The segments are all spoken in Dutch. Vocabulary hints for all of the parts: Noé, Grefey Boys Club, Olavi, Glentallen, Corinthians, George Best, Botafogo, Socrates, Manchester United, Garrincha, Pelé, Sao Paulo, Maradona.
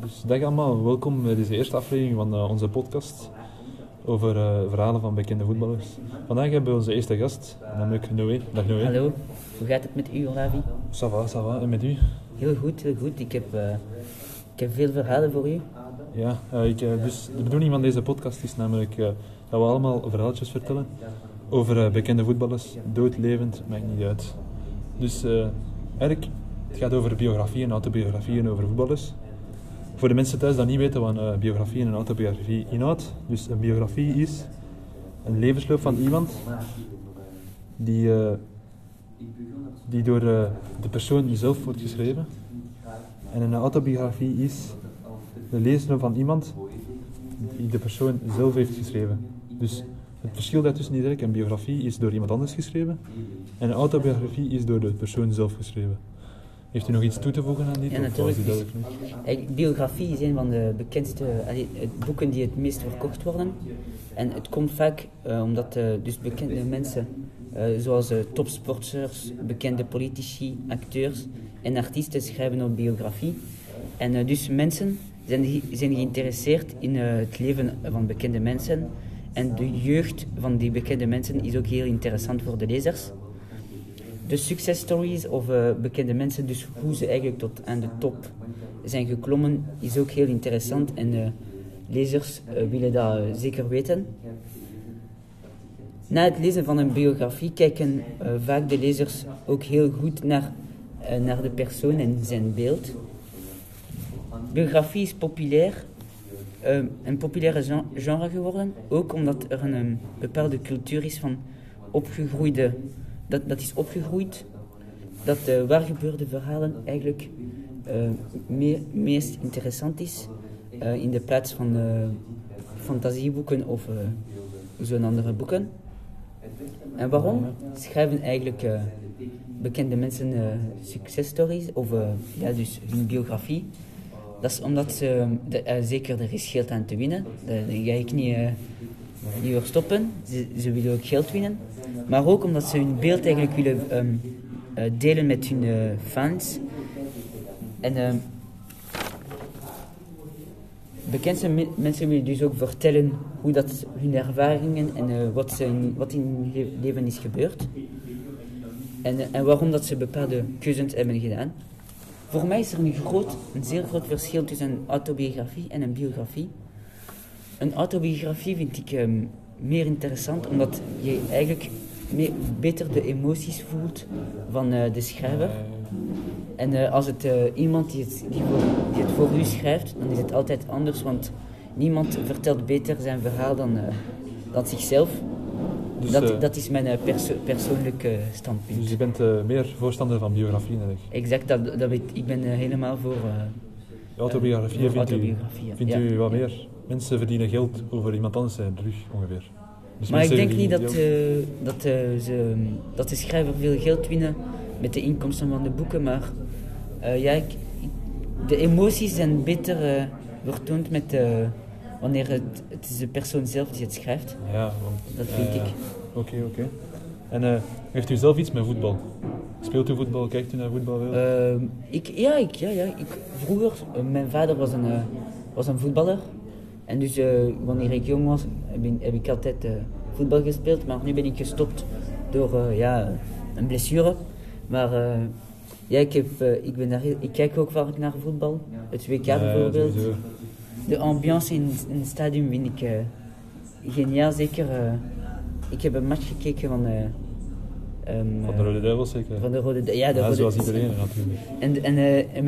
Dus dag allemaal, welkom bij deze eerste aflevering van onze podcast over verhalen van bekende voetballers. Vandaag hebben we onze eerste gast, namelijk Noé. Dag Noé. Hallo, hoe gaat het met u, Olavi? Ça va, ça va. En met u? Heel goed, heel goed. Ik heb veel verhalen voor u. Ja, dus de bedoeling van deze podcast is namelijk dat we allemaal verhaaltjes vertellen over bekende voetballers. Dood, levend, maakt niet uit. Dus eigenlijk, het gaat over biografieën en autobiografieën over voetballers. Voor de mensen thuis die niet weten wat een biografie en een autobiografie inhoudt. Dus een biografie is een levensloop van iemand die door de persoon zelf wordt geschreven. En een autobiografie is de levensloop van iemand die de persoon zelf heeft geschreven. Dus het verschil daartussen is eigenlijk, een biografie is door iemand anders geschreven en een autobiografie is door de persoon zelf geschreven. Heeft u nog iets toe te voegen aan dit? Ja, natuurlijk. Biografie is een van de bekendste boeken die het meest verkocht worden. En het komt vaak omdat dus bekende mensen, zoals topsporters, bekende politici, acteurs en artiesten schrijven op biografie. En dus mensen zijn geïnteresseerd in het leven van bekende mensen. En de jeugd van die bekende mensen is ook heel interessant voor de lezers. De successtories of bekende mensen, dus hoe ze eigenlijk tot aan de top zijn geklommen, is ook heel interessant en lezers willen dat zeker weten. Na het lezen van een biografie kijken vaak de lezers ook heel goed naar de persoon en zijn beeld. Biografie is populair, een populaire genre geworden, ook omdat er een bepaalde cultuur is van opgegroeide. Dat is opgegroeid, dat waar gebeurde verhalen eigenlijk meest interessant is in de plaats van fantasieboeken of zo'n andere boeken. En waarom schrijven eigenlijk bekende mensen successtories of dus hun biografie? Dat is omdat ze zeker er is geld aan te winnen, dat ga ik niet... Die verstoppen, ze willen ook geld winnen, maar ook omdat ze hun beeld eigenlijk willen delen met hun fans. En bekendste mensen willen dus ook vertellen hoe dat hun ervaringen en wat in hun leven is gebeurd. En waarom dat ze bepaalde keuzes hebben gedaan. Voor mij is er een zeer groot verschil tussen een autobiografie en een biografie. Een autobiografie vind ik meer interessant, omdat je eigenlijk beter de emoties voelt van de schrijver. En als het iemand die het voor u schrijft, dan is het altijd anders, want niemand vertelt beter zijn verhaal dan zichzelf. Dus, dat is mijn persoonlijke standpunt. Dus je bent meer voorstander van biografieën eigenlijk? Exact, dat weet, ik ben helemaal voor... autobiografieën vindt u wat meer? Mensen verdienen geld over iemand anders zijn rug ongeveer. Dus maar ik denk niet dat de schrijver veel geld winnen met de inkomsten van de boeken, maar de emoties zijn beter vertoond met wanneer het is de persoon zelf die het schrijft. Ja, dat vind ik. Oké. En heeft u zelf iets met voetbal? Speelt u voetbal? Kijkt u naar voetbal? Vroeger, mijn vader was een voetballer. En dus wanneer ik jong was, heb ik altijd voetbal gespeeld, maar nu ben ik gestopt door een blessure. Maar ik kijk ook vaak naar voetbal, het WK bijvoorbeeld. De ambiance in het stadion vind ik geniaal, zeker. Ik heb een match gekeken van de Rode Duivels zeker? Van de Rode Duivels, ja. Zoals iedereen natuurlijk. En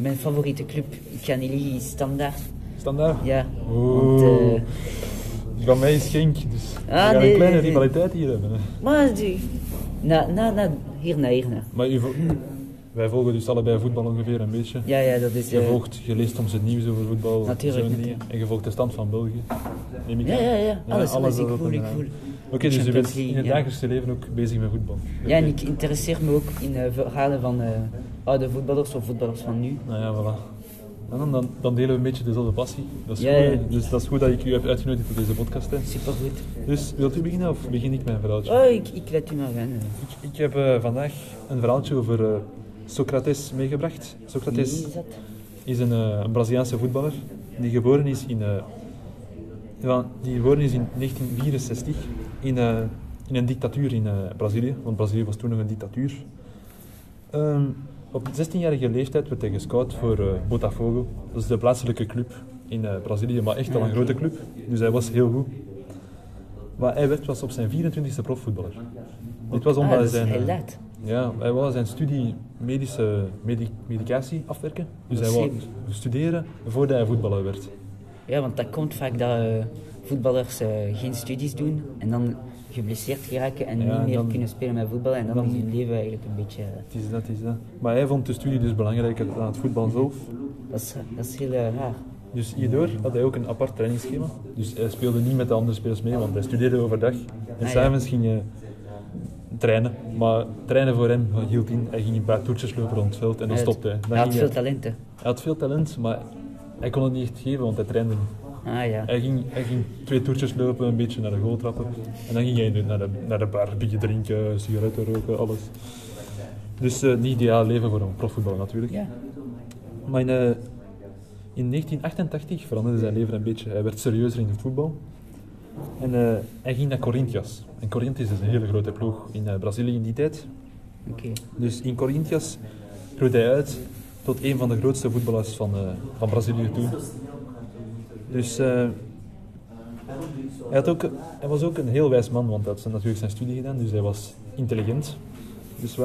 mijn favoriete club, ik ga niet liegen, is Standaard. Standaard? Ja. Want, van mij is Genk, dus een kleine rivaliteit hier hebben. Hè. Maar hierna. Maar wij volgen dus allebei voetbal ongeveer een beetje. Ja, dat is... Je leest soms het nieuws over voetbal. Natuurlijk. En je volgt de stand van België. Ja. Alles ik voel. Oké, dus je bent in het dagelijkse leven ook bezig met voetbal. Ja, en ik interesseer me ook in verhalen van oude voetballers of voetballers van nu. Nou ja, voilà. En dan delen we een beetje dezelfde passie. Dat is goed, dus dat is goed dat ik u heb uitgenodigd voor deze podcast. Hè. Supergoed. Dus wilt u beginnen of begin ik mijn verhaaltje? Oh, ik laat u maar gaan. Ik heb vandaag een verhaaltje over Socrates meegebracht. Socrates is een Braziliaanse voetballer die geboren is in 1964 in een dictatuur in Brazilië, want Brazilië was toen nog een dictatuur. Op 16-jarige leeftijd werd hij gescout voor Botafogo, dat is de plaatselijke club in Brazilië, maar echt al een grote club, dus hij was heel goed. Wat hij werd was op zijn 24e profvoetballer. Dit was omdat hij zijn... Ja, hij wou zijn studie medicatie afwerken, dus hij wou studeren voordat hij voetballer werd. Ja, want dat komt vaak dat voetballers geen studies doen en dan geblesseerd geraken en ja, niet meer kunnen spelen met voetbal en dan is hun leven eigenlijk een beetje... Het is dat. Maar hij vond de studie dus belangrijker dan het voetbal zelf. Dat is heel raar. Dus hierdoor had hij ook een apart trainingsschema. Dus hij speelde niet met de andere spelers mee, want hij studeerde overdag en s'avonds ging hij trainen. Maar trainen voor hem hield in, hij ging een paar toertjes lopen rond het veld en dan stopte hij. Hij had veel talent, hè? Hij had veel talent, maar hij kon het niet echt geven, want hij trainde niet. Ah, ja. Hij ging twee toertjes lopen, een beetje naar de goal trappen. En dan ging hij naar de bar, bier drinken, sigaretten roken, alles. Dus niet ideaal leven voor een profvoetballer natuurlijk. Ja. Maar in 1988 veranderde zijn leven een beetje. Hij werd serieuzer in het voetbal. En hij ging naar Corinthians. En Corinthians is een hele grote ploeg in Brazilië in die tijd. Okay. Dus in Corinthians groeide hij uit tot een van de grootste voetballers van Brazilië toe. Dus hij was ook een heel wijs man, want hij had natuurlijk zijn studie gedaan, dus hij was intelligent. Dus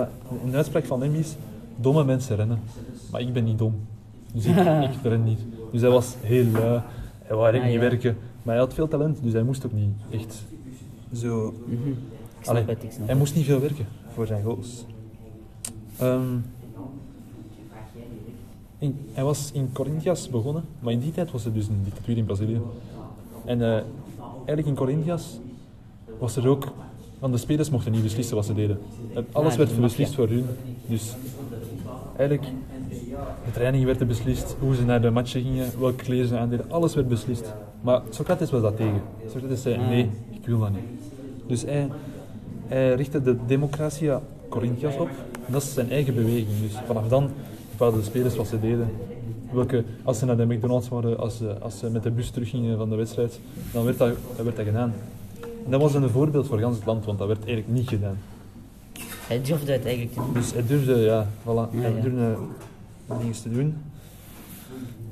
een uitspraak van hem is, domme mensen rennen, maar ik ben niet dom, dus ik ren niet. Dus hij was heel lui, hij wou eigenlijk niet werken, maar hij had veel talent, dus hij moest ook niet echt zo... Mm-hmm. Hij moest niet veel werken voor zijn goals. Hij was in Corinthians begonnen, maar in die tijd was er dus een dictatuur in Brazilië. En eigenlijk in Corinthians was er ook... Want de spelers mochten niet beslissen wat ze deden. Alles werd beslist voor hun. Dus eigenlijk, de training werd beslist, hoe ze naar de matchen gingen, welke kleren ze aandeden, alles werd beslist. Maar Socrates was dat tegen. Socrates zei, nee, ik wil dat niet. Dus hij richtte de Democracia Corinthians op. Dat is zijn eigen beweging. Dus vanaf dan... de spelers wat ze deden. Als ze naar de McDonald's waren, als ze met de bus teruggingen van de wedstrijd, dan werd dat gedaan. En dat was een voorbeeld voor gans het land, want dat werd eigenlijk niet gedaan. Hij durfde het eigenlijk te doen. Dus hij durfde, dingen te doen.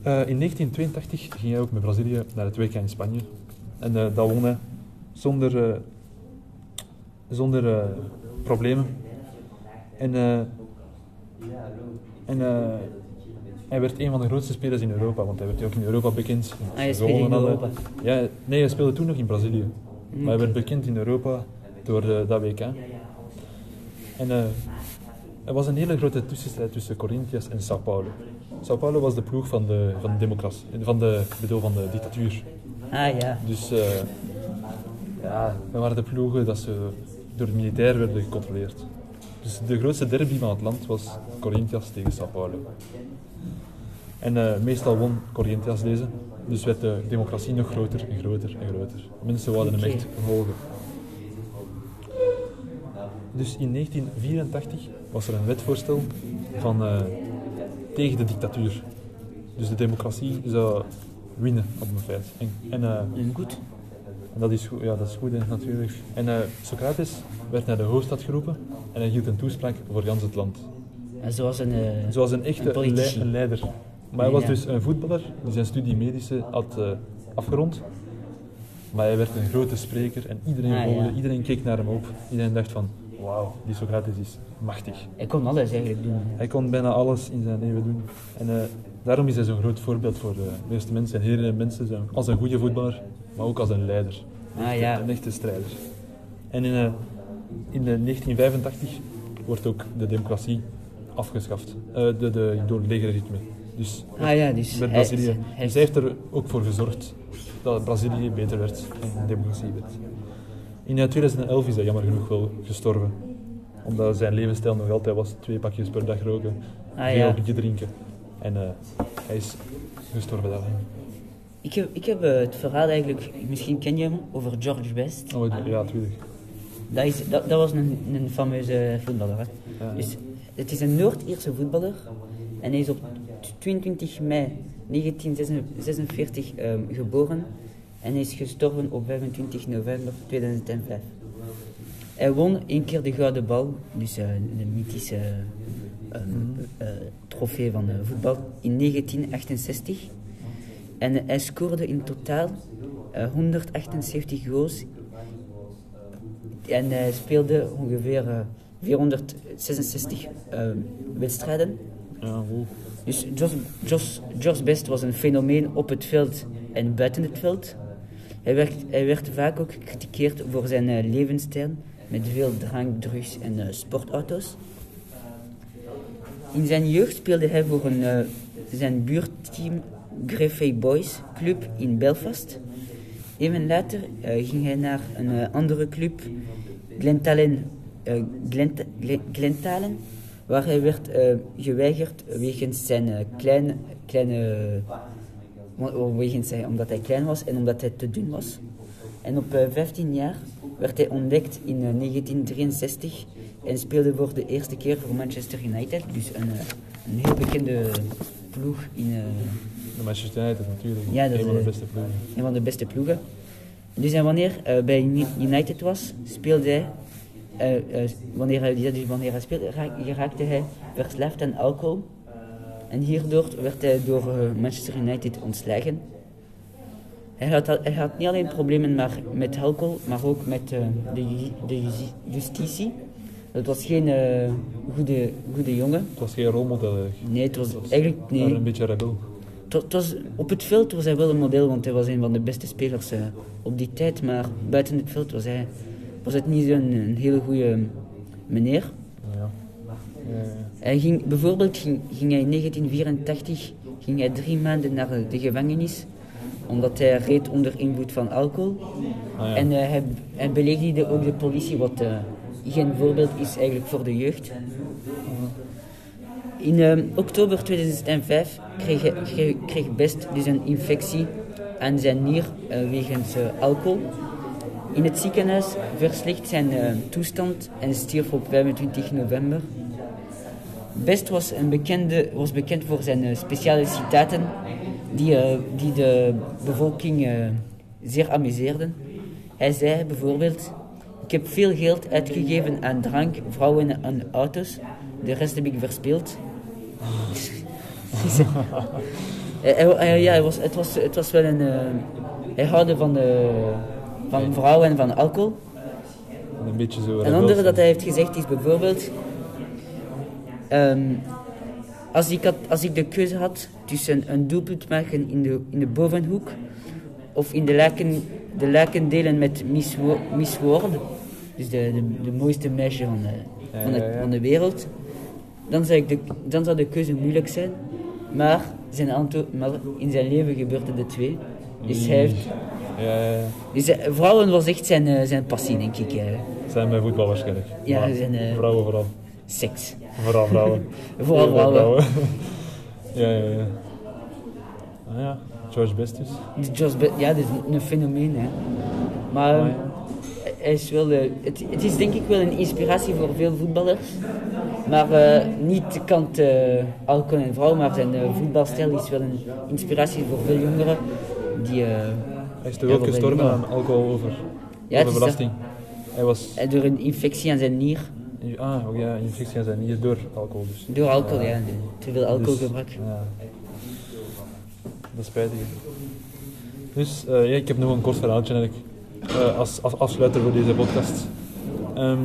In 1982 ging hij ook met Brazilië naar het WK in Spanje. En dat won hij zonder problemen. En... hij werd een van de grootste spelers in Europa, want hij werd ook in Europa bekend. Hij speelde in Europa? Ja, nee, hij speelde toen nog in Brazilië. Okay. Maar hij werd bekend in Europa door dat WK. En er was een hele grote tussenstrijd tussen Corinthians en Sao Paulo. Sao Paulo was de ploeg van de democratie, van de dictatuur. Ah ja. Dus dat waren de ploegen dat ze door het militair werden gecontroleerd. Dus de grootste derby van het land was Corinthians tegen Sao Paulo. En meestal won Corinthians deze, dus werd de democratie nog groter en groter en groter. Mensen wilden hem echt volgen. Dus in 1984 was er een wetvoorstel tegen de dictatuur. Dus de democratie zou winnen op een feit. Goed. En dat is goed, ja, dat is goed hè, natuurlijk. En Socrates werd naar de hoofdstad geroepen en hij hield een toespraak voor gans het land. Zoals een echte leider. Maar hij was dus een voetballer die zijn studie medische had afgerond. Maar hij werd een grote spreker en iedereen volgde, iedereen keek naar hem op. Iedereen dacht van, wauw, die Socrates is machtig. Hij kon alles eigenlijk doen. Hij kon bijna alles in zijn leven doen. En daarom is hij zo'n groot voorbeeld voor de meeste mensen en heel veel mensen. Als een goede voetballer, maar ook als een leider. Een echte strijder. En in 1985 wordt ook de democratie afgeschaft, door het legerritme. Dus met Brazilië. Dus hij heeft er ook voor gezorgd dat Brazilië beter werd en democratie werd. In 2011 is hij jammer genoeg wel gestorven, omdat zijn levensstijl nog altijd was 2 pakjes per dag roken, 2 biertjes drinken. En hij is gestorven daarvan. Ik heb het verhaal eigenlijk, misschien ken je hem, over George Best. Oh, ja, tuurlijk. Dat was een fameuze voetballer. Ja. Dus het is een Noord-Ierse voetballer en hij is op 22 mei 1946 geboren en is gestorven op 25 november 2005. Hij won 1 keer de gouden bal, dus de mythische trofee van voetbal, in 1968. En hij scoorde in totaal 178 goals. En hij speelde ongeveer 466 wedstrijden. Dus George Best was een fenomeen op het veld en buiten het veld. Hij werd vaak ook gecriticeerd voor zijn levensstijl, met veel drank, drugs en sportauto's. In zijn jeugd speelde hij voor zijn buurtteam Grefey Boys Club in Belfast. Even later ging hij naar een andere club, Glentallen, waar hij werd geweigerd wegens zijn omdat hij klein was en omdat hij te dun was. En op 15 jaar werd hij ontdekt in 1963 en speelde voor de eerste keer voor Manchester United, dus een heel bekende ploeg in... de Manchester United natuurlijk, ja, dat, een van de beste ploegen. Een van de beste ploegen. Dus en wanneer bij United was, speelde hij... wanneer hij speelde, geraakte hij verslaafd aan alcohol. En hierdoor werd hij door Manchester United ontslagen. Hij had niet alleen problemen met alcohol, maar ook met de justitie. Het was geen goede jongen. Het was geen rolmodel eigenlijk. Nee, het was eigenlijk niet. Een beetje rebel. Op het veld was hij wel een model, want hij was een van de beste spelers op die tijd. Maar buiten het veld was het niet zo'n hele goede meneer. Ja. Hij ging, bijvoorbeeld ging hij in 1984 hij 3 maanden naar de gevangenis, omdat hij reed onder invloed van alcohol. Ah, ja. En hij beledigde ook de politie, wat geen voorbeeld is eigenlijk voor de jeugd. In oktober 2005 kreeg Best dus een infectie aan zijn nier wegens alcohol. In het ziekenhuis verslechterde zijn toestand en stierf op 25 november. Best was bekend voor zijn speciale citaten die de bevolking zeer amuseerden. Hij zei bijvoorbeeld: "Ik heb veel geld uitgegeven aan drank, vrouwen en auto's. De rest heb ik verspeeld." Hij houden van vrouwen en van alcohol. Een beetje zo. Een andere dat hij heeft gezegd is bijvoorbeeld: Als ik de keuze had tussen een doelpunt maken in de bovenhoek of in de laken delen met Miss World, dus de mooiste meisje van de wereld, dan zou de keuze moeilijk zijn. Maar in zijn leven gebeurden de twee. Dus hij heeft... Ja. Dus vrouwen was echt zijn passie, denk ik. Zijn bij voetbal waarschijnlijk. Ja, maar zijn... Vrouwen vooral. Seks. Vooral vrouwen. Vooral vrouwen. Ja. Ah ja, George Best dus. Ja, dat is een fenomeen, hè. Maar hij is wel... het is denk ik wel een inspiratie voor veel voetballers. Maar niet de kant alcohol en vrouw, maar zijn voetbalstijl is wel een inspiratie voor veel jongeren. Hij is toch ook gestorven aan alcohol over belasting. Hij was... Door een infectie aan zijn nier. Ah, ook ja, infectie aan zijn nier door alcohol dus. Door alcohol, ja. Te veel alcoholgebruik. Dus, ja. Dat is spijtig. Dus, ik heb nog een kort verhaaltje eigenlijk. Als afsluiter voor deze podcast.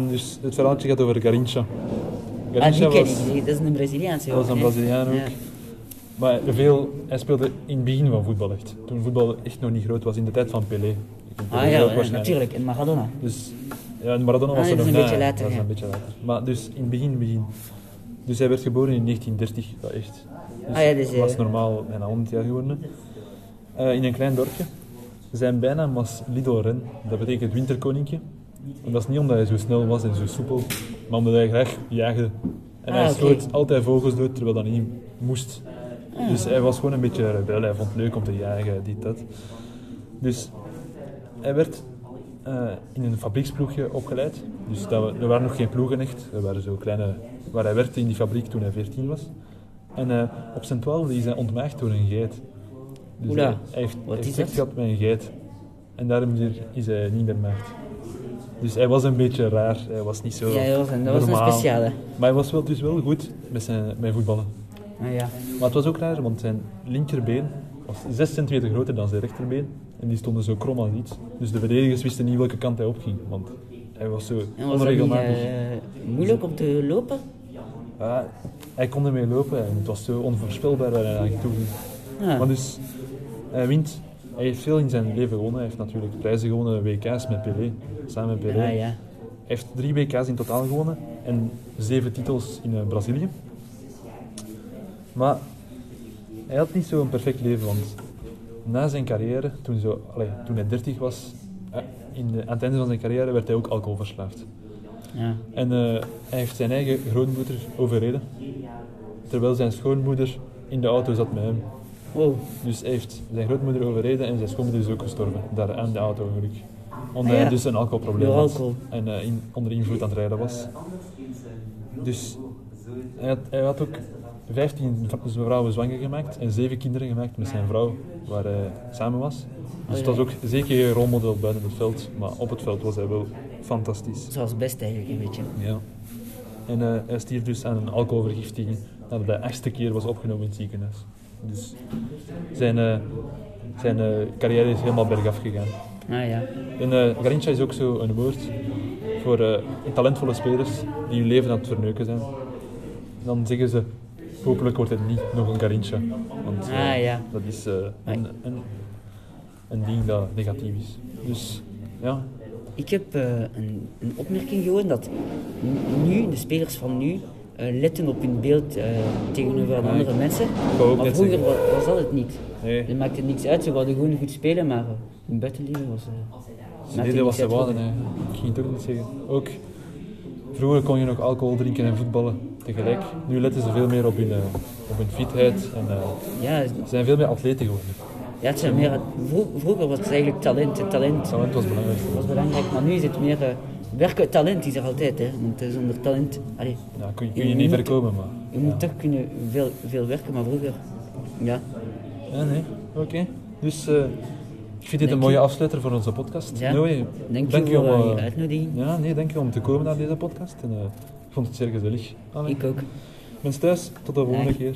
Dus het verhaaltje gaat over Garrincha. Garrincha dat is een Braziliaanse. Dat was een Braziliaan ook. Ja. Maar hij speelde in het begin van voetbal echt. Toen voetbal echt nog niet groot was, in de tijd van Pelé. Natuurlijk. En Maradona. Dus, ja, en Maradona was er nog na. Een beetje later. Maar dus in het begin. Dus hij werd geboren in 1930, dat echt. Dus hij was normaal bijna 100 jaar geworden. In een klein dorpje. Zijn bijnaam was Little Ren. Dat betekent winterkoninkje. En dat is niet omdat hij zo snel was en zo soepel, maar omdat hij graag jaagde. En hij schoot altijd vogels dood, terwijl dat niet moest. Dus hij was gewoon een beetje rebel, hij vond het leuk om te jagen, dit, dat. Dus hij werd in een fabrieksploegje opgeleid. Dus er waren nog geen ploegen echt, er waren zo kleine... Waar hij werkte in die fabriek toen hij 14 was. En op zijn 12e is hij ontmaagd door een geit. Dus oela, hij heeft seks gehad met een geit. En daarom is hij niet meer maagd. Dus hij was een beetje raar, hij was niet zo normaal. Ja, dat was een speciale. Maar hij was wel goed met voetballen. Ah, ja. Maar het was ook raar, want zijn linkerbeen was 6 centimeter groter dan zijn rechterbeen. En die stonden zo krom als iets. Dus de verdedigers wisten niet welke kant hij opging, want hij was zo onregelmatig. En was het niet, moeilijk om te lopen? Hij kon ermee lopen en het was zo onvoorspelbaar waar hij aan toe ging. Ah. Maar dus, hij wint. Hij heeft veel in zijn leven gewonnen. Hij heeft natuurlijk prijzen gewonnen, WK's met Pelé, samen met Pelé. Ah, ja. Hij heeft 3 WK's in totaal gewonnen en 7 titels in Brazilië. Maar hij had niet zo'n perfect leven, want na zijn carrière, toen hij 30 was, aan het einde van zijn carrière werd hij ook alcoholverslaafd. Ja. En hij heeft zijn eigen grootmoeder overreden, terwijl zijn schoonmoeder in de auto zat met hem. Wow. Dus hij heeft zijn grootmoeder overreden en zijn schoonmoeder is ook gestorven, daar aan de auto ongeluk. Omdat hij dus een alcoholprobleem had en onder invloed aan het rijden was. Dus hij had ook 15 vrouwen zwanger gemaakt en 7 kinderen gemaakt met zijn vrouw waar hij samen was. Dus het was ook zeker een rolmodel buiten het veld, maar op het veld was hij wel fantastisch. Zoals Best eigenlijk een beetje. Ja. En hij stierf dus aan een alcoholvergiftiging nadat hij 8e keer was opgenomen in het ziekenhuis. Dus zijn carrière is helemaal bergaf gegaan. Ah, ja. En Garrincha is ook zo een woord voor talentvolle spelers die hun leven aan het verneuken zijn. Dan zeggen ze, hopelijk wordt het niet nog een Garrincha. Want dat is een ding dat negatief is. Dus, ja. Ik heb een opmerking gehoord dat nu, de spelers van nu, letten op hun beeld tegenover andere mensen. Maar vroeger was dat het niet. Nee. Ze maakte niks uit, ze wilden gewoon goed spelen, maar hun buitenleven was... Ze deden wat ze wilden, ik ging het ook niet zeggen. Ook, vroeger kon je nog alcohol drinken en voetballen tegelijk. Nu letten ze veel meer op hun fitheid en ze zijn veel meer atleten geworden. Ja, het zijn meer, vroeger was het eigenlijk talent. Talent was belangrijk. Maar nu is het meer... talent is er altijd, hè. Want zonder talent... Allez, kun je niet ver komen, maar... Je moet toch kunnen veel werken, maar vroeger... Ja. Ja, nee. Oké. Dus ik vind dit een mooie afsluiter voor onze podcast. Ja. Noé, dank je voor je uitnodiging. Ja, nee, dank je om te komen naar deze podcast. En, ik vond het zeer gezellig. Allee. Ik ook. Mensen thuis, tot de volgende keer.